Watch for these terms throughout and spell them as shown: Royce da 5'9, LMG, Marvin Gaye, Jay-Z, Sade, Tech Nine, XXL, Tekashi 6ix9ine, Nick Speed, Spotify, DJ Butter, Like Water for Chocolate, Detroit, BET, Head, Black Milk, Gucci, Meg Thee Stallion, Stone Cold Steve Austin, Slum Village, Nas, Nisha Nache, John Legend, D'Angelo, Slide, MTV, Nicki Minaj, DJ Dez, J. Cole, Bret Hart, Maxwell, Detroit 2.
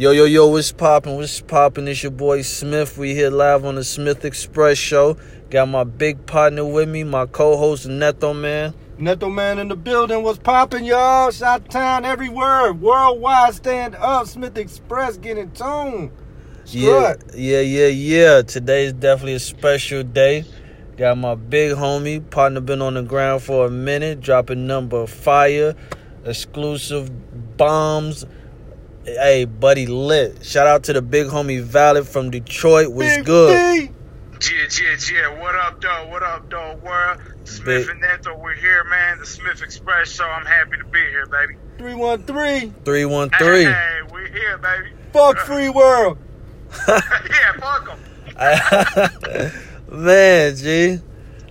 Yo, what's poppin'? It's your boy Smith. We here live on the Smith Express show. Got my big partner with me, my co-host Neto Man. Neto Man in the building. What's poppin', y'all? Chi-town everywhere. Worldwide, stand up. Smith Express, get in tune. Yeah. Today is definitely a special day. Got my big homie, partner been on the ground for a minute, dropping number fire, exclusive bombs. Hey, buddy lit. Shout out to the big homie Valid from Detroit. What's good? Yeah. What up, though, world? Smith and Neto, we're here, man. The Smith Express show. I'm happy to be here, baby. 313. Hey, we're here, baby. Fuck free world. Yeah, fuck them. Man, G.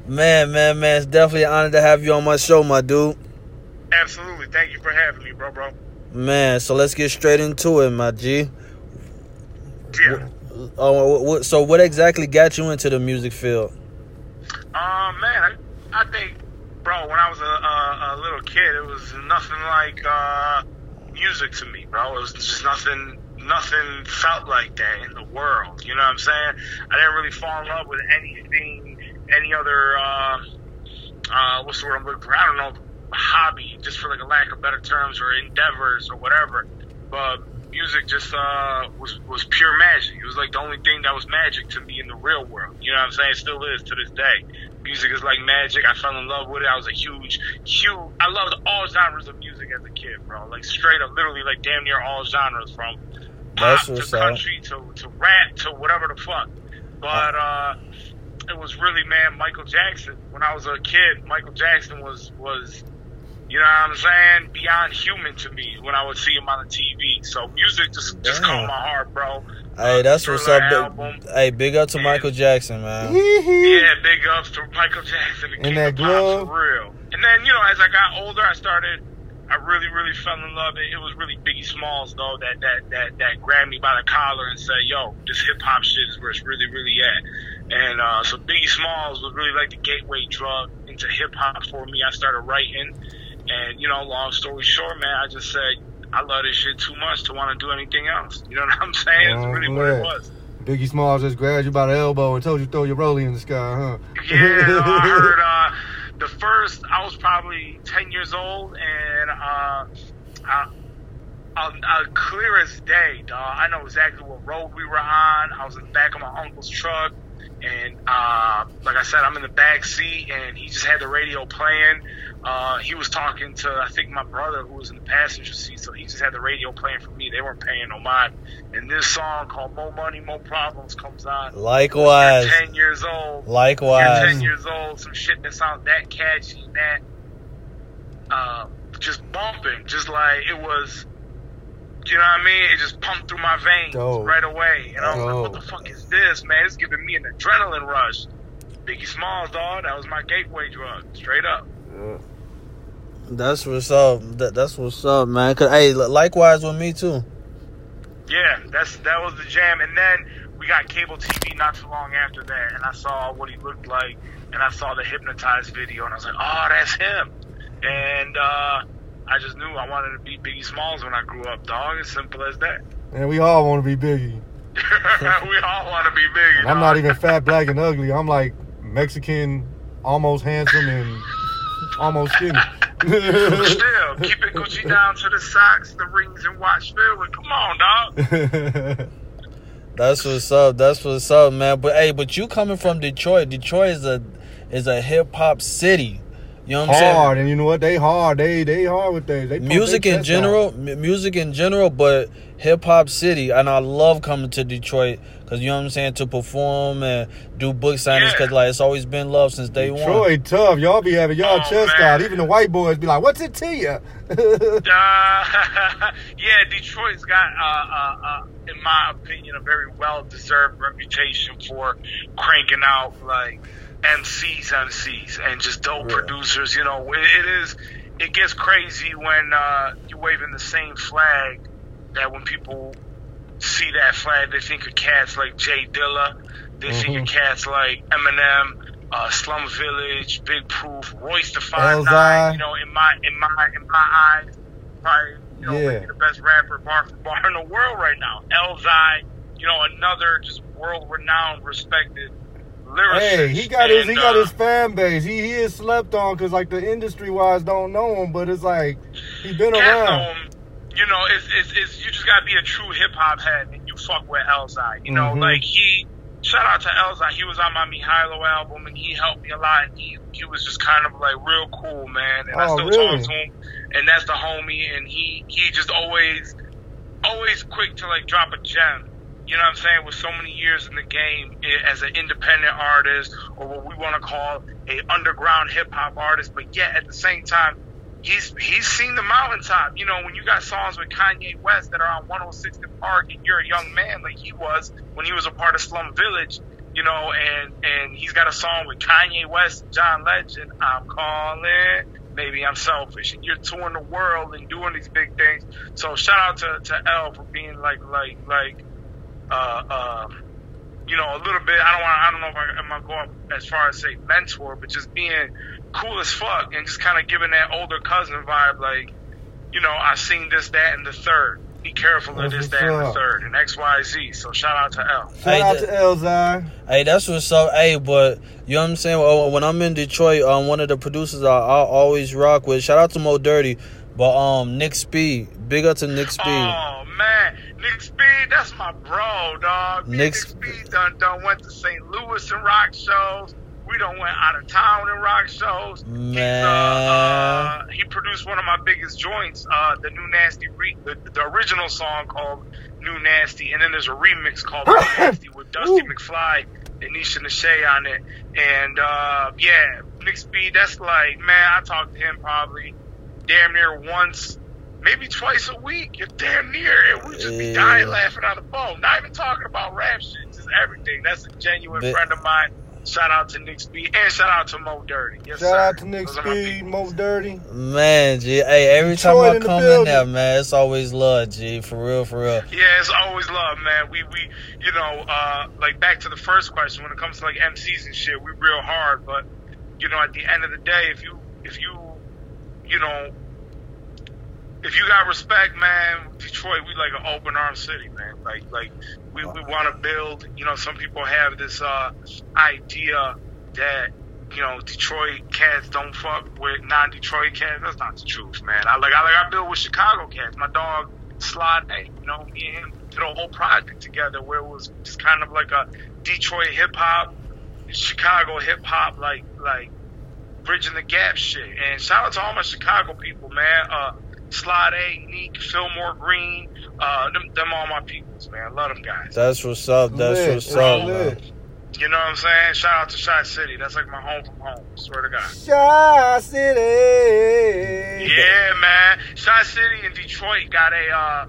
Man. It's definitely an honor to have you on my show, my dude. Absolutely. Thank you for having me, bro. Man, so let's get straight into it, my G. Yeah. So what exactly got you into the music field? Man, I think, bro, when I was a little kid, it was nothing like music to me, bro. It was just nothing felt like that in the world. You know what I'm saying? I didn't really fall in love with anything, any other, what's the word I'm looking for? I don't know. Hobby, just for like a lack of better terms, or endeavors or whatever, but music just was pure magic. It was like the only thing that was magic to me in the real world. You know what I'm saying? It still is to this day. Music is like magic. I fell in love with it. I was a huge I loved all genres of music as a kid, bro. Like straight up, literally, like damn near all genres, from pop to country to rap to whatever the fuck. But it was really, man, Michael Jackson. When I was a kid, Michael Jackson was you know what I'm saying, beyond human to me when I would see him on the TV. So music just caught my heart, bro. Hey, that's what's up. Hey, big up to Michael Jackson, man. Yeah, big ups to Michael Jackson. The King of Pop, for real. And then, you know, as I got older, I really, really fell in love. It was really Biggie Smalls, though, that grabbed me by the collar and said, yo, this hip-hop shit is where it's really, really at. And so Biggie Smalls was really like the gateway drug into hip-hop for me. I started writing. And, you know, long story short, man, I just said, I love this shit too much to want to do anything else. You know what I'm saying? That's really what it was. Biggie Smalls just grabbed you by the elbow and told you to throw your rollie in the sky, huh? Yeah, no, I heard I was probably 10 years old, and I clear as day, dog. I know exactly what road we were on. I was in the back of my uncle's truck, and like I said, I'm in the back seat, and he just had the radio playing. He was talking to, I think, my brother, who was in the passenger seat, so he just had the radio playing for me. They weren't paying no mind. And this song called More Money, More Problems comes on. Likewise. You're 10 years old. You're 10 years old. Some shit that sounds that catchy, that just bumping. Just like it was, you know what I mean? It just pumped through my veins right away. And I was like, what the fuck is this, man? It's giving me an adrenaline rush. Biggie Smalls, dog. That was my gateway drug, straight up. Yeah. That's what's up. That's what's up, man. Cause hey, likewise with me too. Yeah, that was the jam. And then we got cable TV not too long after that, and I saw what he looked like, and I saw the Hypnotized video, and I was like, oh, that's him. And I just knew I wanted to be Biggie Smalls when I grew up, dog. As simple as that. And we all want to be Biggie. We all want to be Biggie. I'm not even fat, black, and ugly. I'm like Mexican, almost handsome, and almost skinny. Still, keep it Gucci down to the socks, the rings, and watch Phil. Come on, dog. That's what's up, man. But hey, you coming from Detroit? Detroit is a hip hop city. You know what I'm saying? Hard, and you know what? They hard. They hard with that. They music in general, but hip hop city. And I love coming to Detroit because, you know what I'm saying, to perform and do book signings because, like, it's always been love since day one. Detroit tough. Y'all be having y'all chest out. Even the white boys be like, what's it to you? Yeah, Detroit's got, in my opinion, a very well-deserved reputation for cranking out, like, MCs and just dope producers. You know, it gets crazy when you're waving the same flag that when people see that flag, they think of cats like Jay Dilla, they think of cats like Eminem, Slum Village, Big Proof, Royce da 5'9. You know, in my eyes, probably You know, like, the best rapper bar for bar in the world right now. Elzhi, you know, another just world-renowned, respected lyricist. Hey, he got his he got his fan base. He is slept on because, like, the industry-wise don't know him, but it's like he's been around. You know, it's you just gotta be a true hip hop head and you fuck with Elzhi. You know, like shout out to Elzhi. He was on my Mihailo album and he helped me a lot. And he was just kind of like real cool, man. And I still talk to him. And that's the homie. And he just always quick to like drop a gem. You know what I'm saying? With so many years in the game as an independent artist or what we want to call a underground hip hop artist, but yet at the same time. He's seen the mountaintop. You know, when you got songs with Kanye West that are on 106th and Park and you're a young man like he was when he was a part of Slum Village, you know, and he's got a song with Kanye West, John Legend, I'm calling, maybe I'm selfish, and you're touring the world and doing these big things. So shout out to El for being you know, a little bit, I don't know if I'm going as far as say mentor, but just being cool as fuck and just kind of giving that older cousin vibe, like, you know, I've seen this, that, and the third. Be careful of this, that, and the third, and X, Y, Z. So shout out to El. Shout out to Elzhi. Hey, that's what's up. Hey, but you know what I'm saying? When I'm in Detroit, one of the producers I always rock with, shout out to Mo Dirty, but Nick Speed. Big up to Nick Speed. Oh, man. Nick Speed, that's my bro, dog. Nick Speed done went to St. Louis and rock shows. We done went out of town and rock shows. Man. He produced one of my biggest joints, the New Nasty, the original song called New Nasty, and then there's a remix called New Nasty with Dusty McFly and Nisha Nache on it. And yeah, Nick Speed, that's like, man, I talk to him probably damn near once, maybe twice a week. You're damn near, and we just be dying laughing on the phone. Not even talking about rap shit, just everything. That's a genuine friend of mine. Shout out to Nick Speed and shout out to Mo Dirty. Yes, shout out to Nick Speed, Mo Dirty. Man, G, hey, every Detroit time I come in there, man, it's always love, G, for real, for real. Yeah, it's always love, man. We you know, like back to the first question, when it comes to like MCs and shit, we real hard, but you know, at the end of the day, if you know, if you got respect, man, Detroit, we like an open arm city, man. Like we want to build. You know, some people have this idea that, you know, Detroit cats don't fuck with non-Detroit cats. That's not the truth, man. I build with Chicago cats. My dog Slide, you know, me and him did a whole project together where it was just kind of like a Detroit hip hop, Chicago hip hop, like bridging the gap shit. And shout out to all my Chicago people, man. Slide A, Neek, Fillmore Green, them all my peoples, man. I love them guys. That's what's up. That's what's up. You know what I'm saying? Shout out to Shy City. That's like my home from home. Swear to God. Shy City. Yeah, man. Shy City and Detroit got a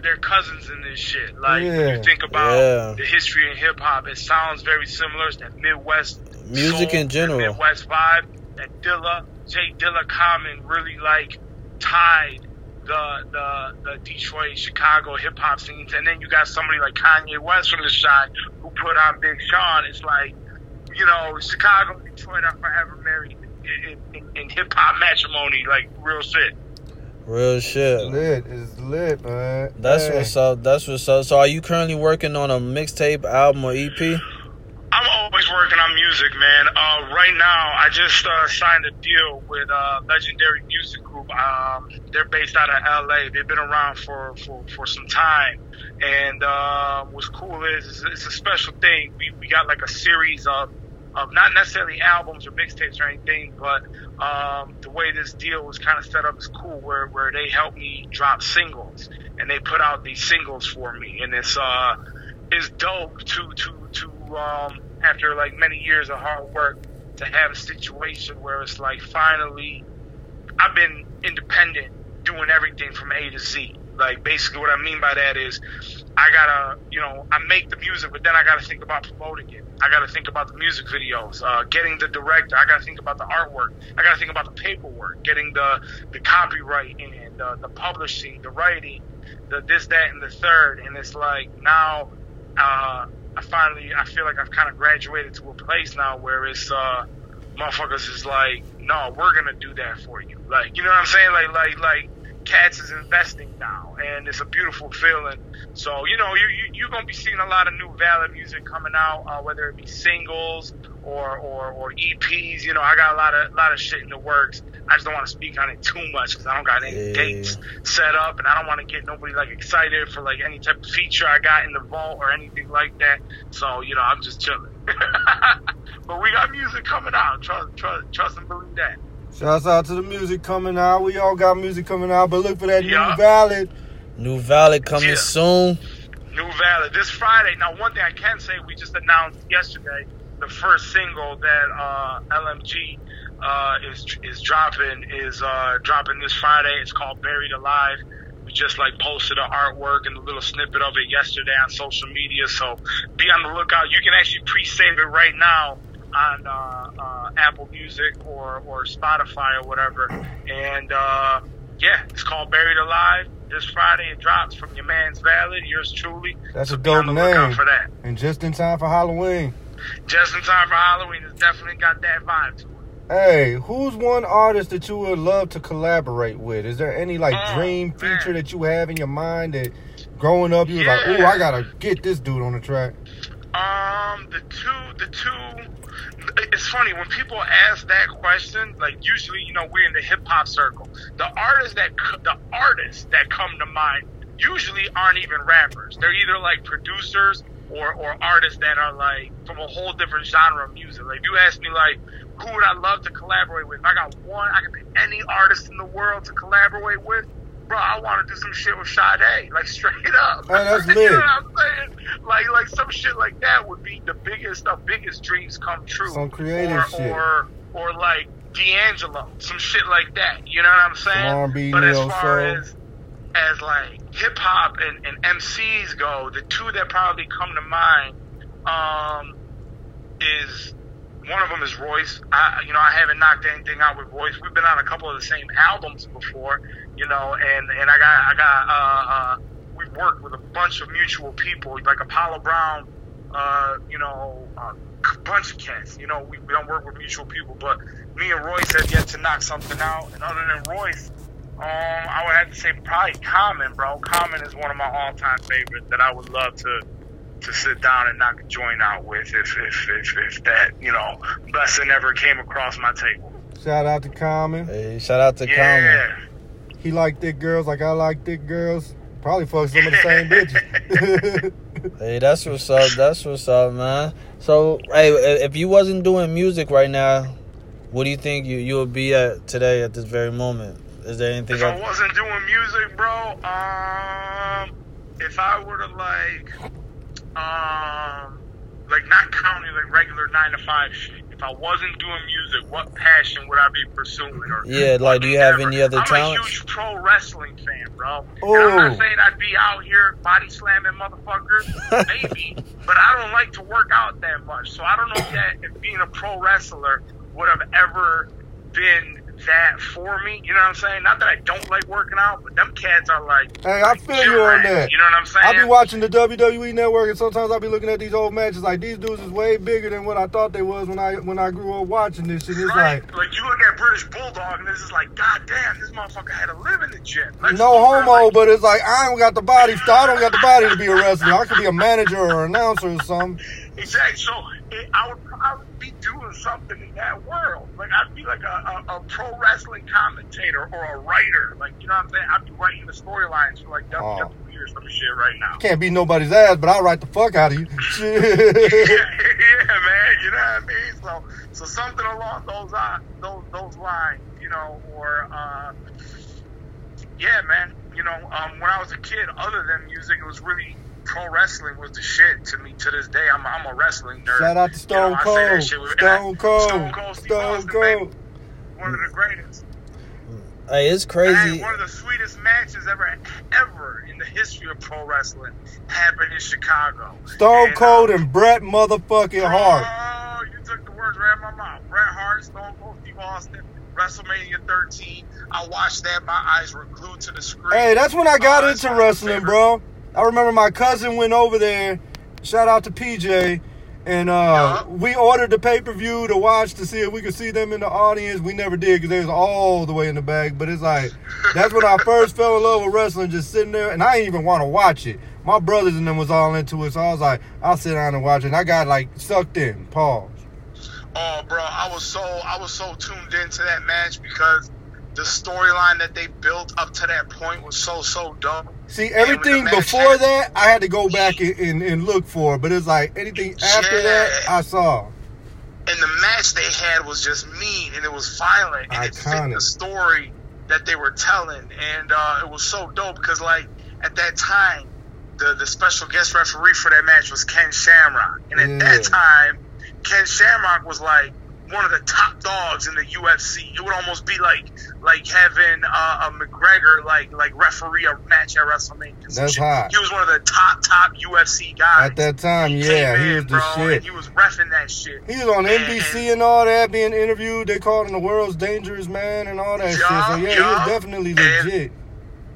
they're cousins in this shit. Like when you think about the history in hip hop, it sounds very similar. It's that Midwest music soul, in general, that Midwest vibe. That Dilla, Jay Dilla, Common really like tied the Detroit, Chicago hip hop scenes, and then you got somebody like Kanye West from the Shy who put on Big Sean. It's like, you know, Chicago and Detroit are forever married in hip hop matrimony, like real shit. Real shit. It's lit, man. That's what's up. So, are you currently working on a mixtape, album, or EP? I'm always working on music, man. Right now, I just signed a deal with Legendary Music Group. They're based out of L.A. They've been around for some time. And what's cool is it's a special thing. We got like a series of not necessarily albums or mixtapes or anything, but the way this deal was kind of set up is cool, where they help me drop singles. And they put out these singles for me. And it's dope to after like many years of hard work to have a situation where it's like, finally, I've been independent doing everything from A to Z. Like basically what I mean by that is I gotta, you know, I make the music, but then I gotta think about promoting it. I gotta think about the music videos, getting the director. I gotta think about the artwork. I gotta think about the paperwork, getting the copyright in, the publishing, the writing, the this, that, and the third. And it's like now, I feel like I've kind of graduated to a place now where it's, motherfuckers is like, no, we're going to do that for you. Like, you know what I'm saying? Like cats is investing now, and it's a beautiful feeling. So, you know, you're going to be seeing a lot of new Valid music coming out, whether it be singles or EPs. You know, I got a lot of shit in the works. I just don't want to speak on it too much because I don't got any dates set up, and I don't want to get nobody, like, excited for, like, any type of feature I got in the vault or anything like that. So, you know, I'm just chilling. But we got music coming out. Trust and believe that. Shouts out to the music coming out. We all got music coming out, but look for that new Valid. New Valid coming soon. New Valid this Friday. Now, one thing I can say, we just announced yesterday the first single that LMG is dropping dropping this Friday. It's called Buried Alive. We just posted the artwork and a little snippet of it yesterday on social media. So be on the lookout. You can actually pre-save it right now on Apple Music or Spotify or whatever. And it's called Buried Alive. This Friday it drops from your man's Valid, yours truly. That's so a dope name for that. And just in time for Halloween. Just in time for Halloween. It's definitely got that vibe to it. Hey, who's one artist that you would love to collaborate with? Is there any dream feature that you have in your mind that growing up you was like, ooh, I gotta get this dude on the track? The two It's funny, when people ask that question, usually, you know, we're in the hip-hop circle. The artists that come to mind usually aren't even rappers. They're either, producers or artists that are, from a whole different genre of music. If you ask me, who would I love to collaborate with? If I got one, I could pick any artist in the world to collaborate with. Bro, I want to do some shit with Sade, straight up. Oh, that's lit. You know what I'm saying? Like some shit like that would be the biggest dreams come true. Some creative shit. Or like D'Angelo, some shit like that. You know what I'm saying? But as far as hip hop and MCs go, the two that probably come to mind, is one of them is Royce. I haven't knocked anything out with Royce. We've been on a couple of the same albums before, you know, and I got we've worked with a bunch of mutual people, like Apollo Brown, a bunch of cats. You know, we don't work with mutual people, but me and Royce have yet to knock something out. And other than Royce, I would have to say probably Common, bro. Common is one of my all-time favorites that I would love to sit down and knock a joint out with if that, you know, blessing ever came across my table. Shout out to Common. Hey, shout out to Common. He like thick girls like I like thick girls. Probably fuck some of the same bitches. Hey, that's what's up. That's what's up, man. So, hey, if you wasn't doing music right now, what do you think you would be at today at this very moment? Is there anything? If I wasn't doing music, bro, if I were to not counting regular 9-to-5 shit. If I wasn't doing music, what passion would I be pursuing? Or do you have any other talent? I'm a huge pro wrestling fan, bro. Ooh. And I'm not saying I'd be out here body slamming motherfuckers, maybe, but I don't like to work out that much. So I don't know if being a pro wrestler would have ever been that for me. You know what I'm saying? Not that I don't like working out, but them cats are hey, I feel you on that. You know what I'm saying? I be watching the WWE Network, and sometimes I be looking at these old matches these dudes is way bigger than what I thought they was when I grew up watching this shit. It's right. You look at British Bulldog, and it's just god damn, this motherfucker had to live in the gym. No homo, but it's I don't got the body. I don't got the body to be a wrestler. I could be a manager or an announcer or something. Exactly. So I would be doing something in that world. I'd be a pro wrestling commentator or a writer. You know what I'm saying? I'd be writing the storylines for WWE or some shit right now. Can't beat nobody's ass, but I'll write the fuck out of you. Yeah, man. You know what I mean? So something along those lines, you know, or yeah, man. You know, when I was a kid, other than music, it was really pro wrestling was the shit to me. To this day, I'm a wrestling nerd. Shout out to Stone Cold. Stone Cold Steve Austin, one of the greatest. Hey, it's crazy. One of the sweetest matches ever in the history of pro wrestling happened in Chicago. Stone Cold and Bret motherfucking Hart. Oh, you took the words right out of my mouth. Bret Hart, Stone Cold Steve Austin, WrestleMania 13. I watched that. My eyes were glued to the screen. Hey, that's when I got into wrestling, bro. I remember my cousin went over there, shout out to PJ, And we ordered the pay-per-view to watch to see if we could see them in the audience. We never did because they was all the way in the back. But it's like, that's when I first fell in love with wrestling, just sitting there. And I didn't even want to watch it. My brothers and them was all into it. So I was like, I'll sit down and watch it. And I got, like, sucked in. Pause. Oh, bro, I was so tuned into that match because the storyline that they built up to that point was so dope. See, everything before that, I had to go back and look for it. But it's like, anything after that, I saw. And the match they had was just mean, and it was violent. And Iconic. It fit the story that they were telling. And it was so dope because, like, at that time, the special guest referee for that match was Ken Shamrock. And at that time, Ken Shamrock was, like, one of the top dogs in the UFC. It would almost be like having a McGregor like referee a match at WrestleMania. That's hot. He was one of the top UFC guys at that time. He was the shit. He was reffing that shit. He was on NBC and all that, being interviewed. They called him the world's dangerous man and all that shit. So he was definitely legit.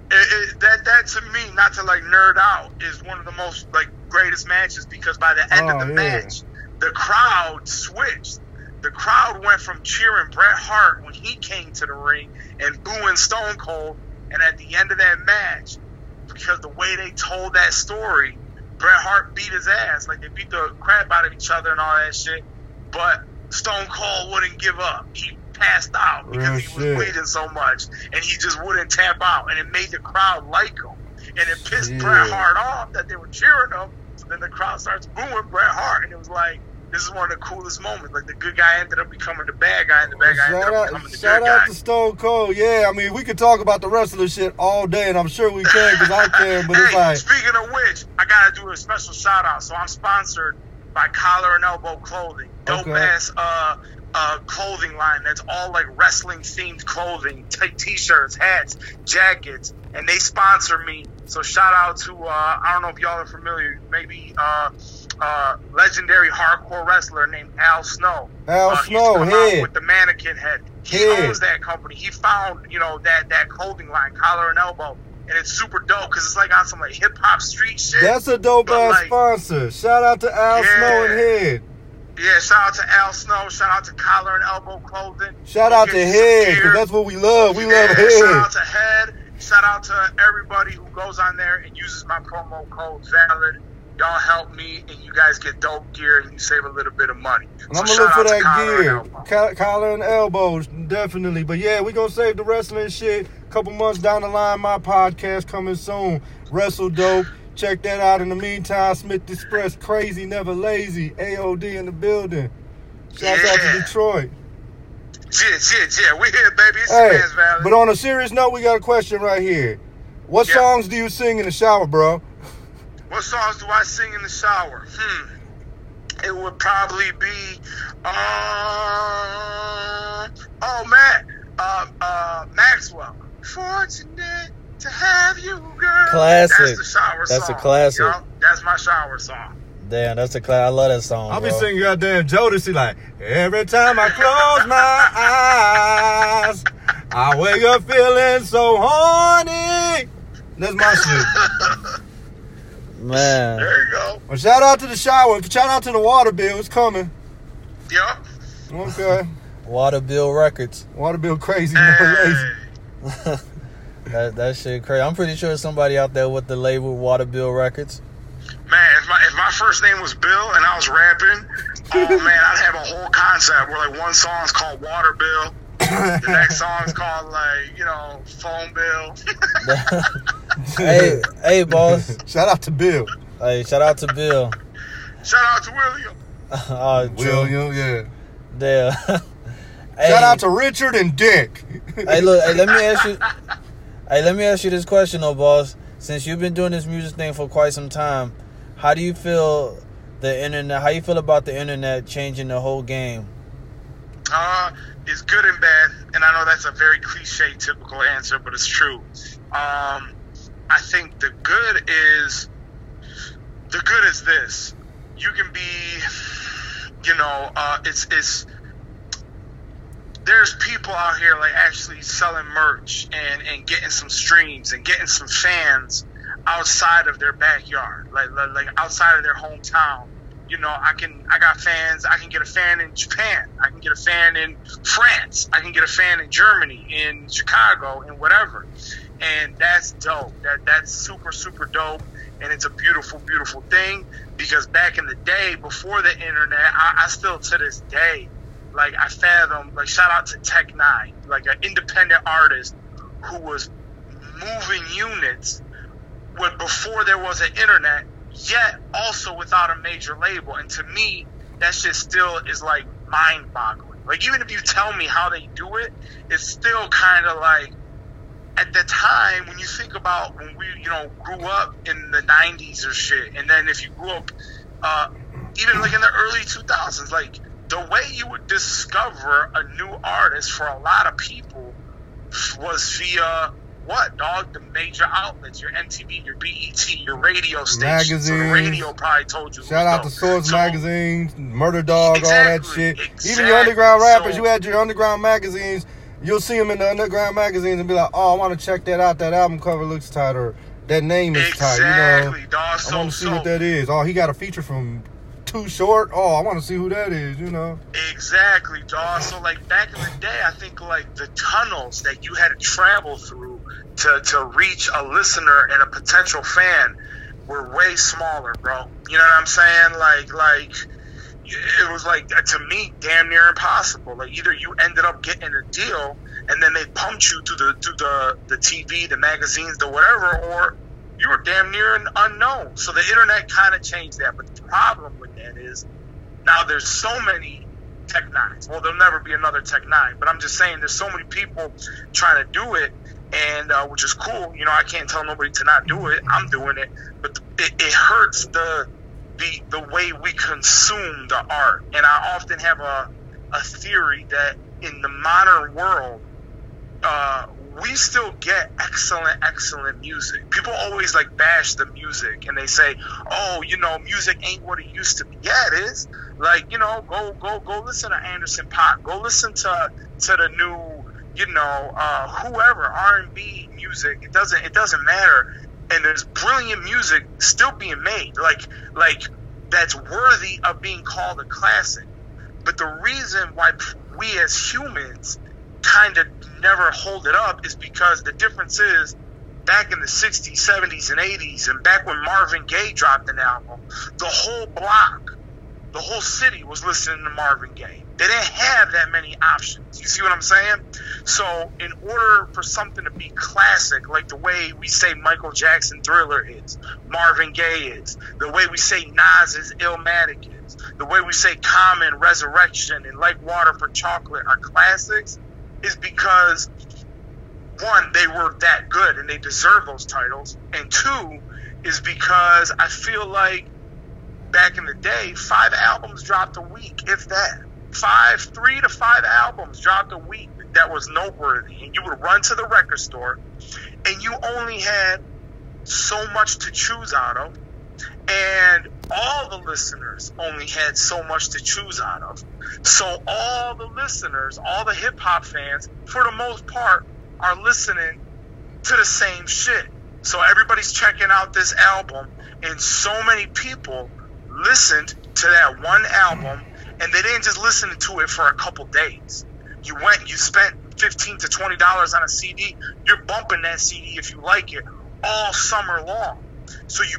That to me, not to like nerd out, is one of the most like greatest matches because by the end of the match, the crowd switched. The crowd went from cheering Bret Hart when he came to the ring and booing Stone Cold. And at the end of that match, because the way they told that story, Bret Hart beat his ass. Like, they beat the crap out of each other and all that shit. But Stone Cold wouldn't give up. He passed out because he was waiting so much. And he just wouldn't tap out. And it made the crowd like him. And it pissed Bret Hart off that they were cheering him. So then the crowd starts booing Bret Hart. And it was like, this is one of the coolest moments. Like, the good guy ended up becoming the bad guy, and the bad guy ended up becoming the good guy. Shout out to Stone Cold. Yeah, I mean, we could talk about the wrestler shit all day, and I'm sure we can because I can. But it's like, speaking of which, I got to do a special shout out. So I'm sponsored by Collar and Elbow Clothing. Dope ass clothing line that's all like wrestling themed clothing, t-shirts, hats, jackets, and they sponsor me. So shout out to, I don't know if y'all are familiar, maybe legendary hardcore wrestler named Al Snow. Al Snow, Head. With the mannequin head. He owns that company. He found, you know, that clothing line, Collar and Elbow. And it's super dope because it's like on some like hip-hop street shit. That's a dope-ass sponsor. Shout out to Al Snow and Head. Yeah, shout out to Al Snow. Shout out to Collar and Elbow Clothing. Shout out to Head because that's what we love. We love Head. Shout out to Head. Shout out to everybody who goes on there and uses my promo code Valid. Y'all help me, and you guys get dope gear, and you save a little bit of money. And I'm going to look for that gear. Collar and Elbows, definitely. But, yeah, we're going to save the wrestling shit. A couple months down the line, my podcast coming soon. Wrestle Dope. Check that out. In the meantime, Smith Express, crazy, never lazy. AOD in the building. Shouts out to Detroit. Yeah. We here, baby. It's Fans Valley. But on a serious note, we got a question right here. What songs do you sing in the shower, bro? What songs do I sing in the shower? It would probably be, Maxwell. Fortunate to have you, girl. Classic. That's the shower song. That's a classic. You know? That's my shower song. Damn, that's a classic. I love that song. I'll be singing goddamn Jodeci like, every time I close my eyes, I wake up feeling so horny. That's my shit. Man. There you go. Well, shout out to the shower. Shout out to the water bill. It's coming. Yep. Okay. Water bill records. Water bill crazy. Lazy. that shit crazy. I'm pretty sure somebody out there with the label Water Bill Records. Man, if my first name was Bill and I was rapping, I'd have a whole concept where like one song's called Water Bill. The next song's called, like, you know, Phone Bill. hey, boss. Shout out to Bill. Hey, shout out to Bill. Shout out to William. William, yeah. Hey. Shout out to Richard and Dick. Let me ask you this question, though, boss. Since you've been doing this music thing for quite some time, how do you feel about the internet changing the whole game? It's good and bad, and I know that's a very cliche, typical answer, but it's true. I think the good is this: you can be, you know, it's there's people out here like actually selling merch and getting some streams and getting some fans outside of their backyard, like outside of their hometown. you know, I got fans. I can get a fan in Japan. I can get a fan in France. I can get a fan in Germany, in Chicago, and whatever. And that's dope. That's super, super dope. And it's a beautiful, beautiful thing, because back in the day, before the internet, I still to this day, like, I fathom, like, shout out to Tech Nine, like an independent artist who was moving units when before there was an internet, yet also without a major label. And to me, that shit still is like mind boggling. Like, even if you tell me how they do it, it's still kind of like, at the time, when you think about when we, you know, grew up in the 90s or shit, and then if you grew up even like in the early 2000s, like, the way you would discover a new artist for a lot of people was via what, dog? The major outlets, your MTV, your BET, your radio stations. So the radio probably told you. Shout out to Source magazines, Murder Dog, exactly, all that shit. Exactly. Even your underground rappers, you had your underground magazines. You'll see them in the underground magazines and be like, oh, I want to check that out. That album cover looks tight, or that name is tight. You know, dog, I want to see what that is. Oh, he got a feature from Too Short. Oh, I want to see who that is, you know. Exactly, dog. So, like, back in the day, I think, like, the tunnels that you had to travel through to reach a listener and a potential fan were way smaller, bro. You know what I'm saying? Like... It was like, to me, damn near impossible. Like, either you ended up getting a deal and then they pumped you to the TV, the magazines, the whatever, or you were damn near an unknown. So the internet kind of changed that. But the problem with that is now there's so many Tech Nines. Well, there'll never be another Tech Nine, but I'm just saying there's so many people trying to do it, and which is cool. You know, I can't tell nobody to not do it. I'm doing it, but it hurts the way we consume the art. And I often have a theory that in the modern world, we still get excellent music. People always, like, bash the music, and they say, oh, you know, music ain't what it used to be. Yeah, it is. Like, you know, go listen to Anderson Paak. Go listen to the new, you know, whoever, R&B music. It doesn't matter. And there's brilliant music still being made, like that's worthy of being called a classic. But the reason why we as humans kind of never hold it up is because the difference is, back in the 60s, 70s, and 80s, and back when Marvin Gaye dropped an album, the whole block, the whole city was listening to Marvin Gaye. They didn't have that many options. You see what I'm saying? So in order for something to be classic, like the way we say Michael Jackson Thriller is, Marvin Gaye is, the way we say Nas is Illmatic is, the way we say Common, Resurrection, and Like Water for Chocolate are classics, is because, one, they were that good and they deserve those titles, and two, is because I feel like back in the day, 5 albums dropped a week, if that. 3 to 5 albums dropped a week that was noteworthy, and you would run to the record store, and you only had so much to choose out of, and all the listeners only had so much to choose out of. So all the listeners, all the hip-hop fans, for the most part, are listening to the same shit. So everybody's checking out this album, and so many people listened to that one album, and they didn't just listen to it for a couple days. You went and you spent $15 to $20 on a CD. You're bumping that CD, if you like it, all summer long. So you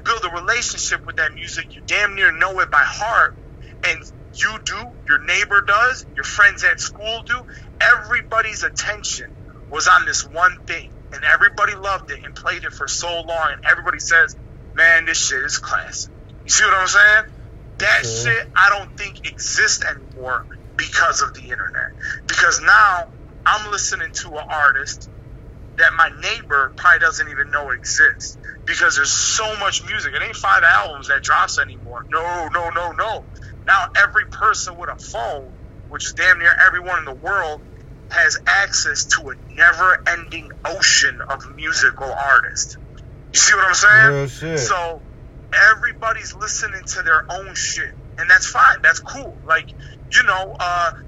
build a relationship with that music. You damn near know it by heart. And you do, your neighbor does, your friends at school do. Everybody's attention was on this one thing. And everybody loved it and played it for so long. And everybody says, man, this shit is classic. You see what I'm saying? That shit, I don't think exists anymore because of the internet. Because now I'm listening to an artist that my neighbor probably doesn't even know exists, because there's so much music. It ain't 5 albums that drops anymore. No. Now every person with a phone, which is damn near everyone in the world, has access to a never-ending ocean of musical artists. You see what I'm saying? Oh, shit. So everybody's listening to their own shit, and that's fine. That's cool. Like, you know,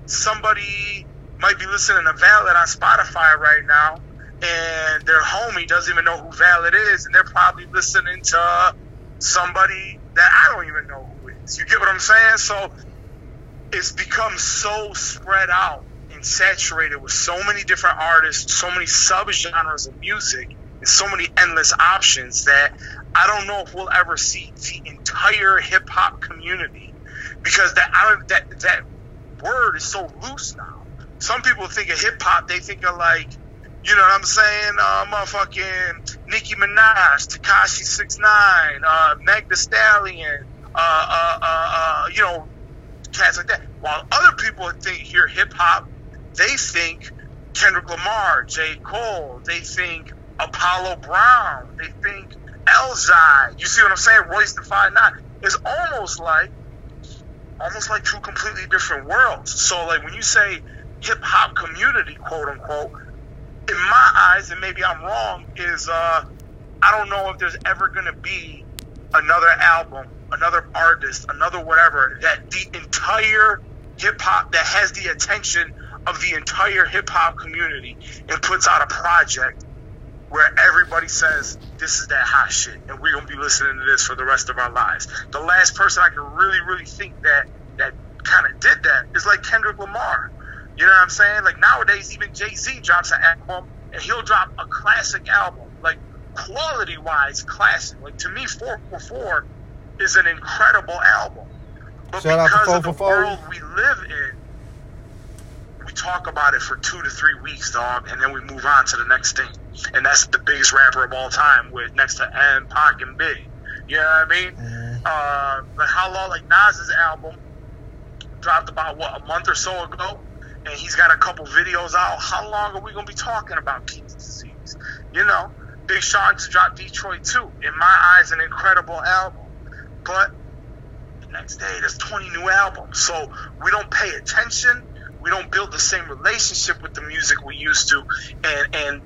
somebody might be listening to Valid on Spotify right now, and their homie doesn't even know who Valid is, and they're probably listening to somebody that I don't even know who is. You get what I'm saying? So it's become so spread out and saturated with so many different artists, so many subgenres of music, and so many endless options that I don't know if we'll ever see the entire hip hop community, because that word is so loose now. Some people think of hip hop, they think of, like, you know what I'm saying? Motherfucking Nicki Minaj, Tekashi 6ix9ine, Meg Thee Stallion, you know, cats like that. While other people think hear hip hop, they think Kendrick Lamar, J. Cole, they think Apollo Brown, they think Elzhi. You see what I'm saying? Royce da 5'9. It's almost like two completely different worlds. So, like, when you say hip hop community, quote unquote, in my eyes, and maybe I'm wrong, is I don't know if there's ever gonna be another album, another artist, another whatever, that the entire hip hop that has the attention of the entire hip hop community and puts out a project where everybody says, this is that hot shit, and we're gonna be listening to this for the rest of our lives. The last person I can really, really think that kind of did that is like Kendrick Lamar. You know what I'm saying? Like, nowadays, even Jay-Z drops an album, and he'll drop a classic album, like, quality-wise, classic. Like, to me, 4:44 is an incredible album. But because of the world we live in, we talk about it for 2 to 3 weeks, dog, and then we move on to the next thing. And that's the biggest rapper of all time, with next to M, Pac, and Big. You know what I mean? Mm-hmm. Like, how long, like, Nas's album dropped about, what, a month or so ago? And he's got a couple videos out. How long are we going to be talking about King's disease? You know, Big Sean just dropped Detroit too. In my eyes, an incredible album. But the next day, there's 20 new albums. So we don't pay attention. We don't build the same relationship with the music we used to.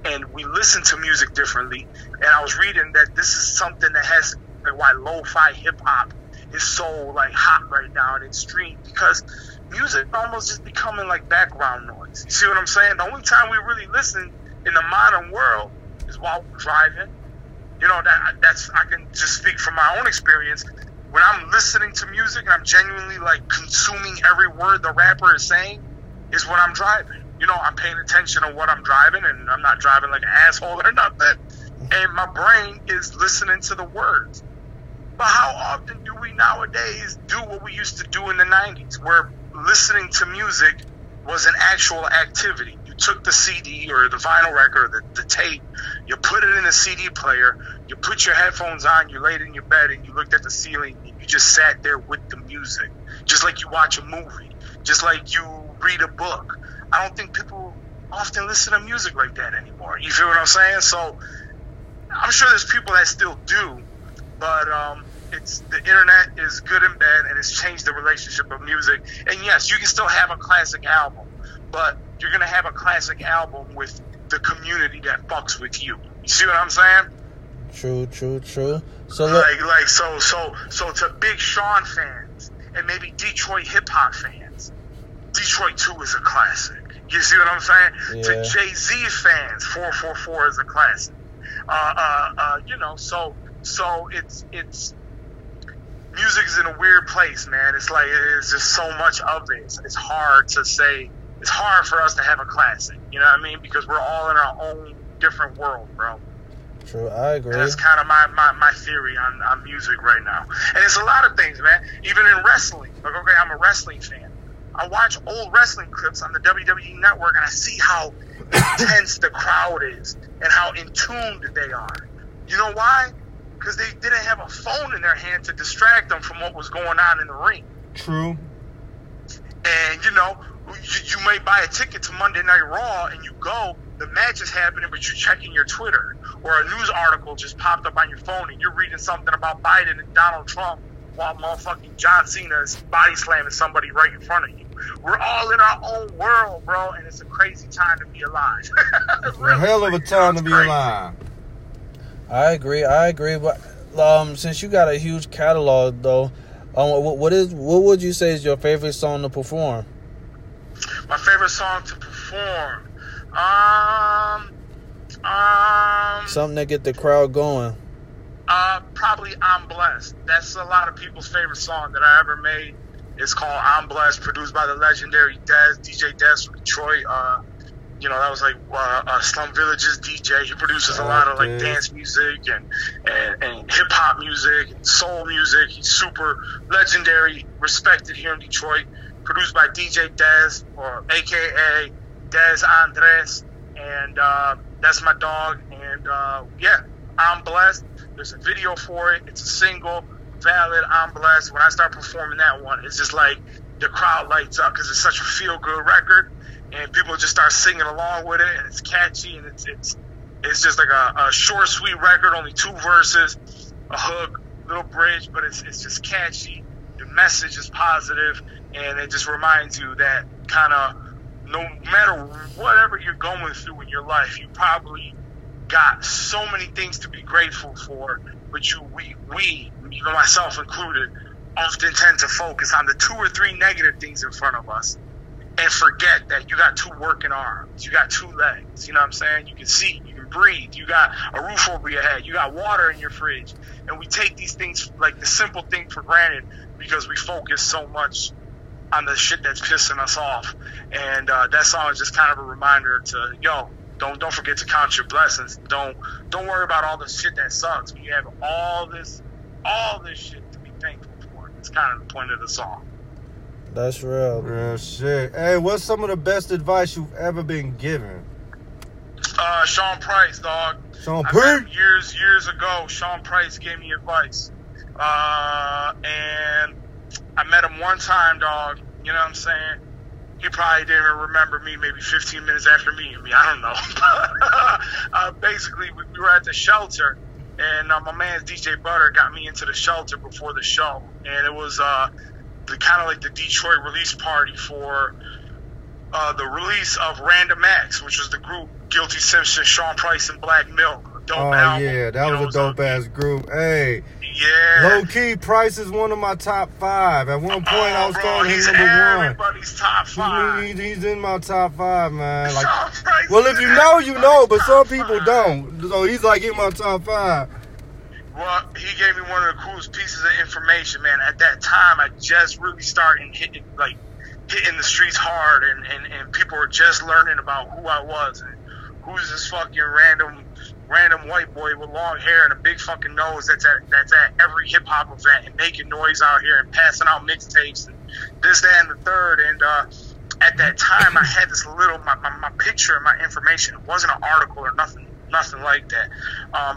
And we listen to music differently. And I was reading that this is something that has, like, why lo-fi hip-hop is so, like, hot right now and extreme, because music almost just becoming like background noise. You see what I'm saying? The only time we really listen in the modern world is while we're driving. You know, that's I can just speak from my own experience. When I'm listening to music and I'm genuinely, like, consuming every word the rapper is saying, is when I'm driving. You know, I'm paying attention to what I'm driving, and I'm not driving like an asshole or nothing. And my brain is listening to the words. But how often do we nowadays do what we used to do in the 90s, where listening to music was an actual activity? You took the CD or the vinyl record, the tape, you put it in the CD player, you put your headphones on, you laid in your bed, and you looked at the ceiling, and you just sat there with the music, just like you watch a movie, just like you read a book. I don't think people often listen to music like that anymore. You feel what I'm saying? So I'm sure there's people that still do, but it's the internet is good and bad, and it's changed the relationship of music. And yes, you can still have a classic album, but you're gonna have a classic album with the community that fucks with you. You see what I'm saying? True. So so to Big Sean fans and maybe Detroit hip hop fans, Detroit 2 is a classic. You see what I'm saying? Yeah. To Jay-Z fans, 4:44 is a classic. You know, so it's. Music is in a weird place, man. It's like, it's just so much of it. It's hard to say. It's hard for us to have a classic. You know what I mean? Because we're all in our own different world, bro. True, I agree. And that's kind of my theory on music right now. And it's a lot of things, man. Even in wrestling. Like, okay, I'm a wrestling fan. I watch old wrestling clips on the WWE Network, and I see how intense the crowd is and how in tuned they are. You know why? Because they didn't have a phone in their hand to distract them from what was going on in the ring. True. And, you know, you may buy a ticket to Monday Night Raw, and you go, the match is happening, but you're checking your Twitter. Or a news article just popped up on your phone, and you're reading something about Biden and Donald Trump while motherfucking John Cena is body slamming somebody right in front of you. We're all in our own world, bro, and it's a crazy time to be alive. Really, a hell of a time to be alive. I agree, but since you got a huge catalog, though, what would you say is your favorite song to perform? My favorite song to perform, something that get the crowd going. Probably I'm Blessed. That's a lot of people's favorite song that I ever made. It's called I'm Blessed, produced by the legendary Dez, DJ Dez from Detroit. You know, that was like Slum Village's DJ. He produces a lot of like dance music and hip hop music and soul music. He's super legendary, respected here in Detroit. Produced by DJ Dez, or AKA Dez Andres, and that's my dog. And yeah, I'm Blessed. There's a video for it. It's a single. Valid, I'm Blessed. When I start performing that one, it's just like the crowd lights up because it's such a feel-good record. And people just start singing along with it, and it's catchy, and it's just like a short, sweet record, only two verses, a hook, little bridge, but it's just catchy. The message is positive, and it just reminds you that kind of no matter whatever you're going through in your life, you probably got so many things to be grateful for, but we, even myself included, often tend to focus on the two or three negative things in front of us. And forget that you got two working arms, you got two legs, you know what I'm saying? You can see, you can breathe, you got a roof over your head, you got water in your fridge. And we take these things, like the simple thing, for granted because we focus so much on the shit that's pissing us off. And that song is just kind of a reminder to, yo, don't forget to count your blessings. Don't worry about all the shit that sucks. You have all this shit to be thankful for. It's kind of the point of the song. That's real. Real shit. Hey, what's some of the best advice you've ever been given? Sean Price, dog. Sean Price? Years ago, Sean Price gave me advice. And I met him one time, dog. You know what I'm saying? He probably didn't even remember me maybe 15 minutes after meeting me. I don't know. Basically, we were at the shelter. And my man, DJ Butter, got me into the shelter before the show. And it was... kind of like the Detroit release party for the release of Random Acts, which was the group Guilty Simpson, Sean Price, and Black Milk. Dope album. Yeah, that was a dope-ass group. Hey. Yeah. Low-key, Price is one of my top five. At one point, I was calling him number one. Everybody's top five. He's in my top five, man. Like, well, if you know, you know, but some people don't. So he's like in my top five. Well, he gave me one of the coolest pieces of information, man. At that time, I just really started hitting the streets hard, and people were just learning about who I was and who's this fucking random white boy with long hair and a big fucking nose that's at every hip hop event and making noise out here and passing out mixtapes and this, that, and the third. And at that time, I had this little my picture and my information. It wasn't an article or nothing like that,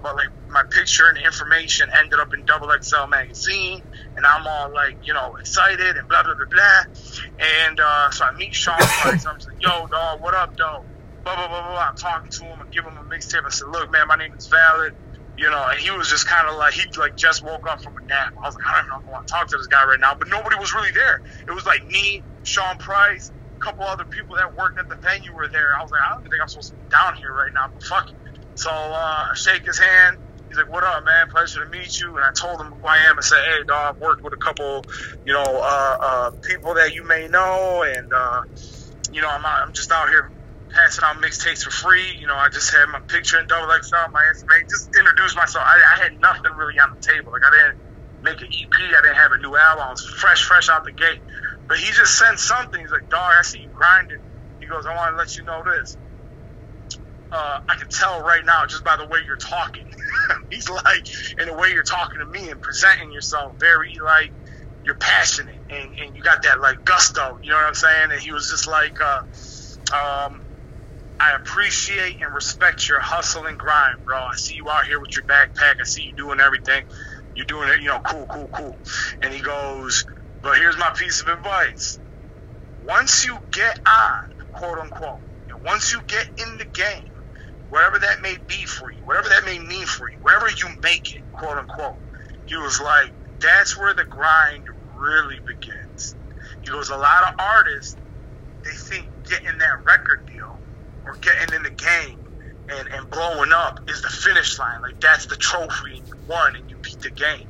but like my picture and information ended up in XXL magazine, and I'm all like, you know, excited and blah blah blah blah. And so I meet Sean Price. I'm like, yo, dog, what up, dog? Blah blah blah blah. I'm talking to him. I give him a mixtape. I said, look, man, my name is Valid, you know. And he was just kind of like, he like just woke up from a nap. I was like, I don't know if I want to talk to this guy right now, but nobody was really there. It was like me, Sean Price, a couple other people that worked at the venue were there. I was like, I don't think I'm supposed to be down here right now, but fuck it. So I shake his hand. He's like, what up, man? Pleasure to meet you. And I told him who I am and said, hey, dog, I've worked with a couple, you know, people that you may know. And, you know, I'm just out here passing out mixtapes for free. You know, I just had my picture in XXL, my Instagram. Just introduced myself. I had nothing really on the table. Like, I didn't make an EP. I didn't have a new album. I was fresh out the gate. But he just sent something. He's like, dog, I see you grinding. He goes, I want to let you know this. I can tell right now just by the way you're talking. He's like, and the way you're talking to me and presenting yourself, very like, you're passionate and you got that like gusto, you know what I'm saying? And he was just like, I appreciate and respect your hustle and grind, bro. I see you out here with your backpack. I see you doing everything. You're doing it, you know, cool. And he goes, but here's my piece of advice. Once you get on, quote unquote, and once you get in the game, whatever that may be for you, whatever that may mean for you, wherever you make it, quote unquote, he was like, that's where the grind really begins. He goes, a lot of artists, they think getting that record deal or getting in the game and blowing up is the finish line. Like, that's the trophy, and you won and you beat the game.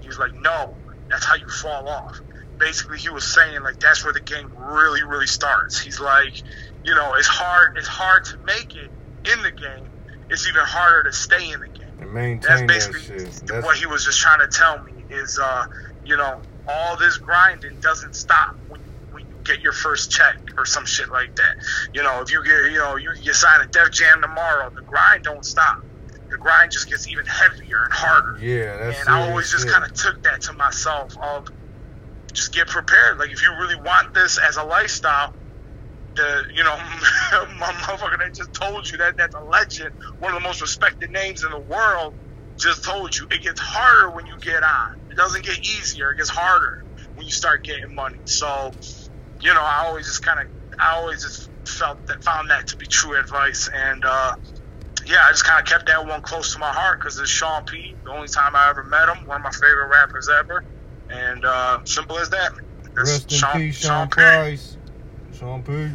He was like, no, that's how you fall off. Basically, he was saying, like, that's where the game really, really starts. He's like, you know, it's hard to make it in the game. It's even harder to stay in the game. And maintain that shit. That's what he was just trying to tell me is, you know, all this grinding doesn't stop when you get your first check or some shit like that. You know, if you get, you know, you sign a Def Jam tomorrow, the grind don't stop. The grind just gets even heavier and harder. Yeah, that's and I always just kind of took that to myself of just get prepared. Like, if you really want this as a lifestyle, you know, my motherfucker that just told you that's a legend, one of the most respected names in the world, just told you it gets harder when you get on. It doesn't get easier. It gets harder when you start getting money. So, you know, I always just found that to be true advice. And, yeah, I just kind of kept that one close to my heart because it's Sean P, the only time I ever met him, one of my favorite rappers ever. And simple as that. Rest in peace, Sean Price. Sean P.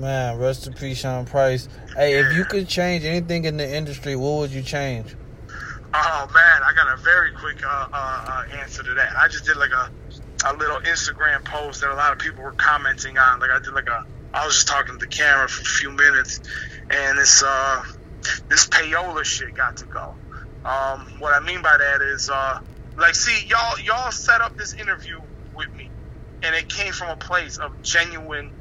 Man, rest in peace, Sean Price. Hey, yeah. If you could change anything in the industry, what would you change? Oh, man, I got a very quick answer to that. I just did like a little Instagram post that a lot of people were commenting on. Like, I did like I was just talking to the camera for a few minutes, and it's this payola shit got to go. What I mean by that is, like, see, y'all set up this interview with me, and it came from a place of genuine,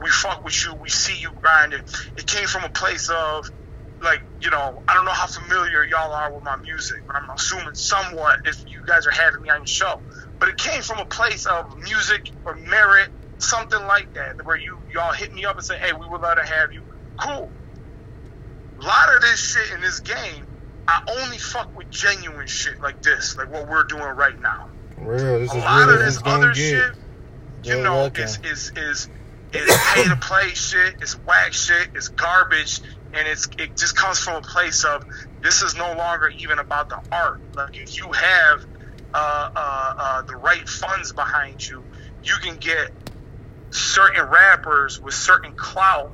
we fuck with you, we see you grinding. It came from a place of, like, you know, I don't know how familiar y'all are with my music, but I'm assuming somewhat if you guys are having me on your show. But it came from a place of music or merit, something like that, where y'all hit me up and say, hey, we would love to have you. Cool. A lot of this shit in this game, I only fuck with genuine shit like this, like what we're doing right now. Real, this a is lot real. Of this don't other get. Shit, you They're know, looking. It's pay to play shit, it's whack shit, it's garbage, and it just comes from a place of this is no longer even about the art. Like, if you have the right funds behind you, you can get certain rappers with certain clout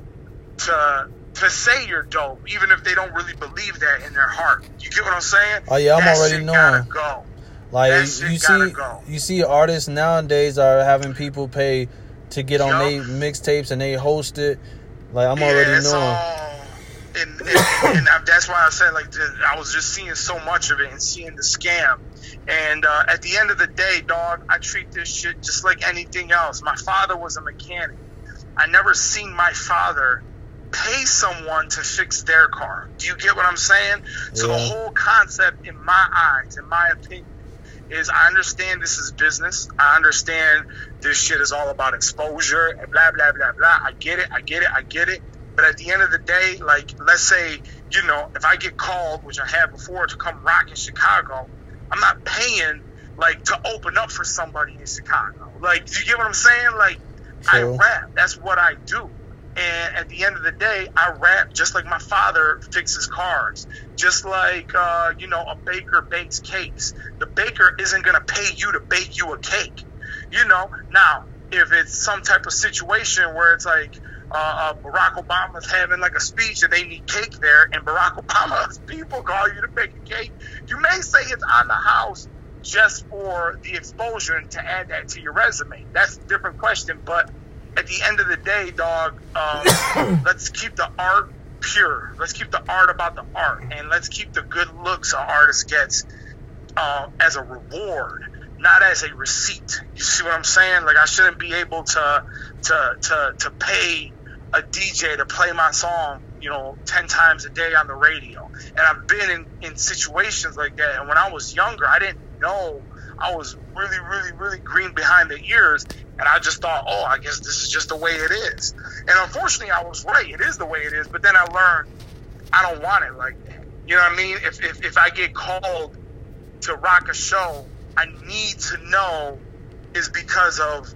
to say you're dope, even if they don't really believe that in their heart. You get what I'm saying? Oh yeah, I'm already knowing. Go. Like, you see artists nowadays are having people pay to get on their mixtapes and they host it. Like, I'm already knowing. And that's why I said, like, I was just seeing so much of it and seeing the scam. And at the end of the day, dog, I treat this shit just like anything else. My father was a mechanic. I never seen my father pay someone to fix their car. Do you get what I'm saying? Yeah. So the whole concept, in my eyes, in my opinion, is I understand this is business. I understand this shit is all about exposure and blah, blah, blah, blah. I get it. But at the end of the day, like, let's say, you know, if I get called, which I have before, to come rock in Chicago, I'm not paying, like, to open up for somebody in Chicago. Like, do you get what I'm saying? Like, sure. I rap. That's what I do. And at the end of the day, I rap just like my father fixes cars, just like, you know, a baker bakes cakes. The baker isn't going to pay you to bake you a cake, you know. Now, if it's some type of situation where it's like Barack Obama's having like a speech and they need cake there and Barack Obama's people call you to bake a cake, you may say it's on the house just for the exposure and to add that to your resume. That's a different question, but at the end of the day, dog, let's keep the art pure. Let's keep the art about the art, and let's keep the good looks an artist gets as a reward, not as a receipt. You see what I'm saying? Like, I shouldn't be able to pay a DJ to play my song, you know, 10 times a day on the radio. And I've been in situations like that. And when I was younger, I didn't know. I was really, really, really green behind the ears, and I just thought, oh, I guess this is just the way it is. And unfortunately, I was right. It is the way it is. But then I learned I don't want it like that. You know what I mean? If I get called to rock a show, I need to know it's because of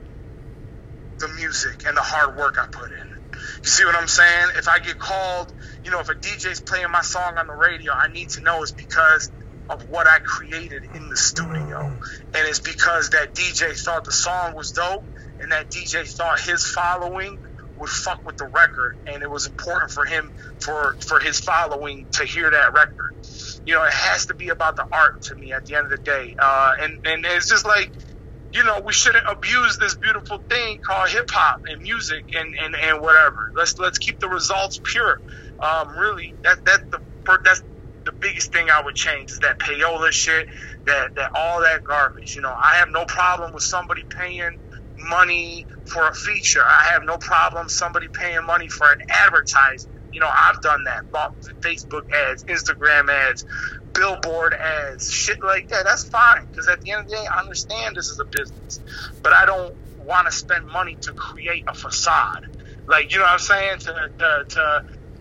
the music and the hard work I put in. You see what I'm saying? If I get called, you know, if a DJ's playing my song on the radio, I need to know it's because of what I created in the studio. And it's because that DJ thought the song was dope and that DJ thought his following would fuck with the record, and it was important for him, for his following to hear that record. You know, it has to be about the art to me at the end of the day. And it's just like, you know, we shouldn't abuse this beautiful thing called hip hop and music and whatever. Let's keep the results pure. Really, that's the biggest thing I would change is that payola shit, that all that garbage. You know, I have no problem with somebody paying money for a feature. I have no problem somebody paying money for an advertisement. You know, I've done that. Bought Facebook ads, Instagram ads, billboard ads, shit like that. That's fine, because at the end of the day, I understand this is a business, but I don't want to spend money to create a facade. Like, you know what I'm saying?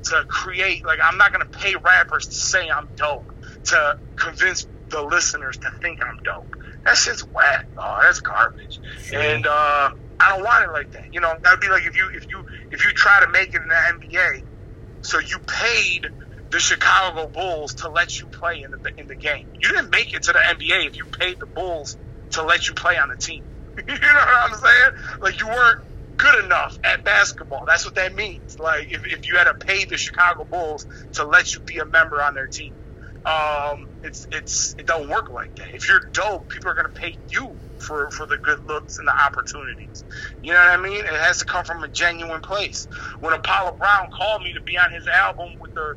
To create, like, I'm not going to pay rappers to say I'm dope, to convince the listeners to think I'm dope. That shit's whack. Oh, that's garbage. Sure. And I don't want it like that. You know, that would be like if you try to make it in the NBA, so you paid the Chicago Bulls to let you play in the game. You didn't make it to the NBA if you paid the Bulls to let you play on the team. You know what I'm saying? Like, you weren't good enough at basketball. That's what that means. Like, if you had to pay the Chicago Bulls to let you be a member on their team, it don't work like that. If you're dope, people are gonna pay you for the good looks and the opportunities. You know what I mean? It has to come from a genuine place. When Apollo Brown called me to be on his album with the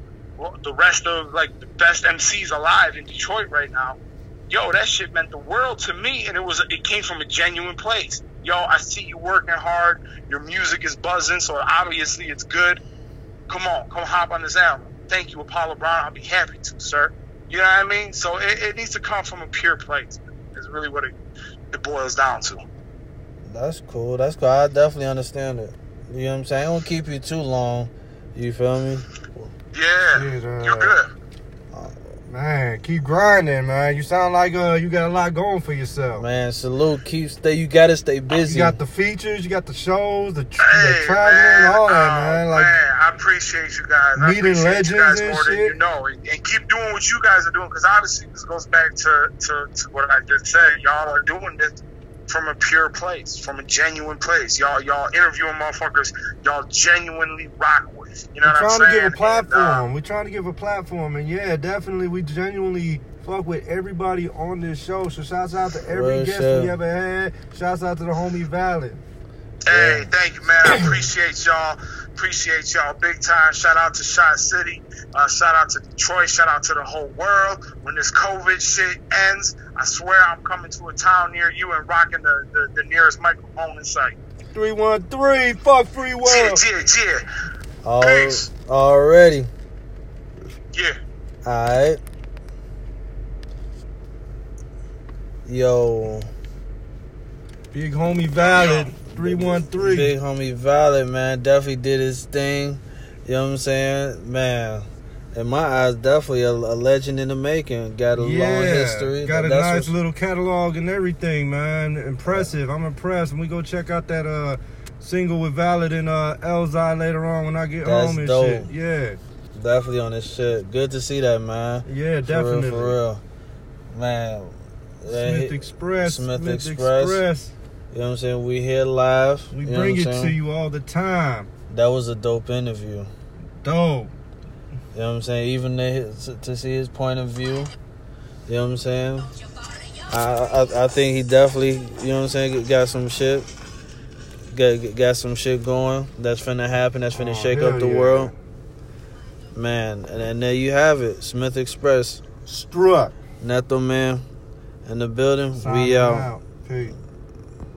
rest of, like, the best MCs alive in Detroit right now, yo, that shit meant the world to me, and it came from a genuine place. Yo, I see you working hard. Your music is buzzing, so obviously it's good. Come on, come hop on this album. Thank you, Apollo Brown. I'll be happy to, sir. You know what I mean? So it needs to come from a pure place. Is really what it boils down to. That's cool. That's cool. I definitely understand it. You know what I'm saying? I won't keep you too long. You feel me? Yeah. Dude, you're good. Man, keep grinding, man. You sound like you got a lot going for yourself. Man, salute. You gotta stay busy. You got the features, you got the shows, the traveling, man. All that, man. Like, man, I appreciate you guys. Meeting legends and shit. You know, and keep doing what you guys are doing, because obviously this goes back to what I just said. Y'all are doing this from a pure place, from a genuine place. Y'all interviewing motherfuckers y'all genuinely rock with. You know what I'm saying? We're trying to give a platform. We're trying to give a platform. And yeah, definitely, we genuinely fuck with everybody on this show. So shouts out to every guest we ever had. Shouts out to the homie Valid. Hey, thank you, man. I appreciate y'all. Appreciate y'all big time. Shout out to Shy City. Shout out to Detroit. Shout out to the whole world. When this COVID shit ends, I swear I'm coming to a town near you and rocking the nearest microphone in sight. 313. Fuck free world. Yeah. Peace. Already. Yeah. Alright. Yo. Big homie Valid. Yo. 313. Big homie Valid, man, definitely did his thing. You know what I'm saying? Man, in my eyes, definitely a legend in the making. Got a long history. Got a nice little catalog and everything, man. Impressive. I'm impressed. And we go check out that single with Valid and Elzhi later on when I get home and dope. Shit. Yeah. Definitely on this shit. Good to see that, man. Yeah, definitely. For real. Man. Smith Express. You know what I'm saying? We here live. We bring it to you all the time. That was a dope interview. Dope. You know what I'm saying? Even to see his point of view. You know what I'm saying? I think he definitely, you know what I'm saying, got some shit. Got some shit going. That's finna happen. That's finna shake up the world. Man, and there you have it. Smith Express. Struck. Neto Man. In the building. We out. Peace.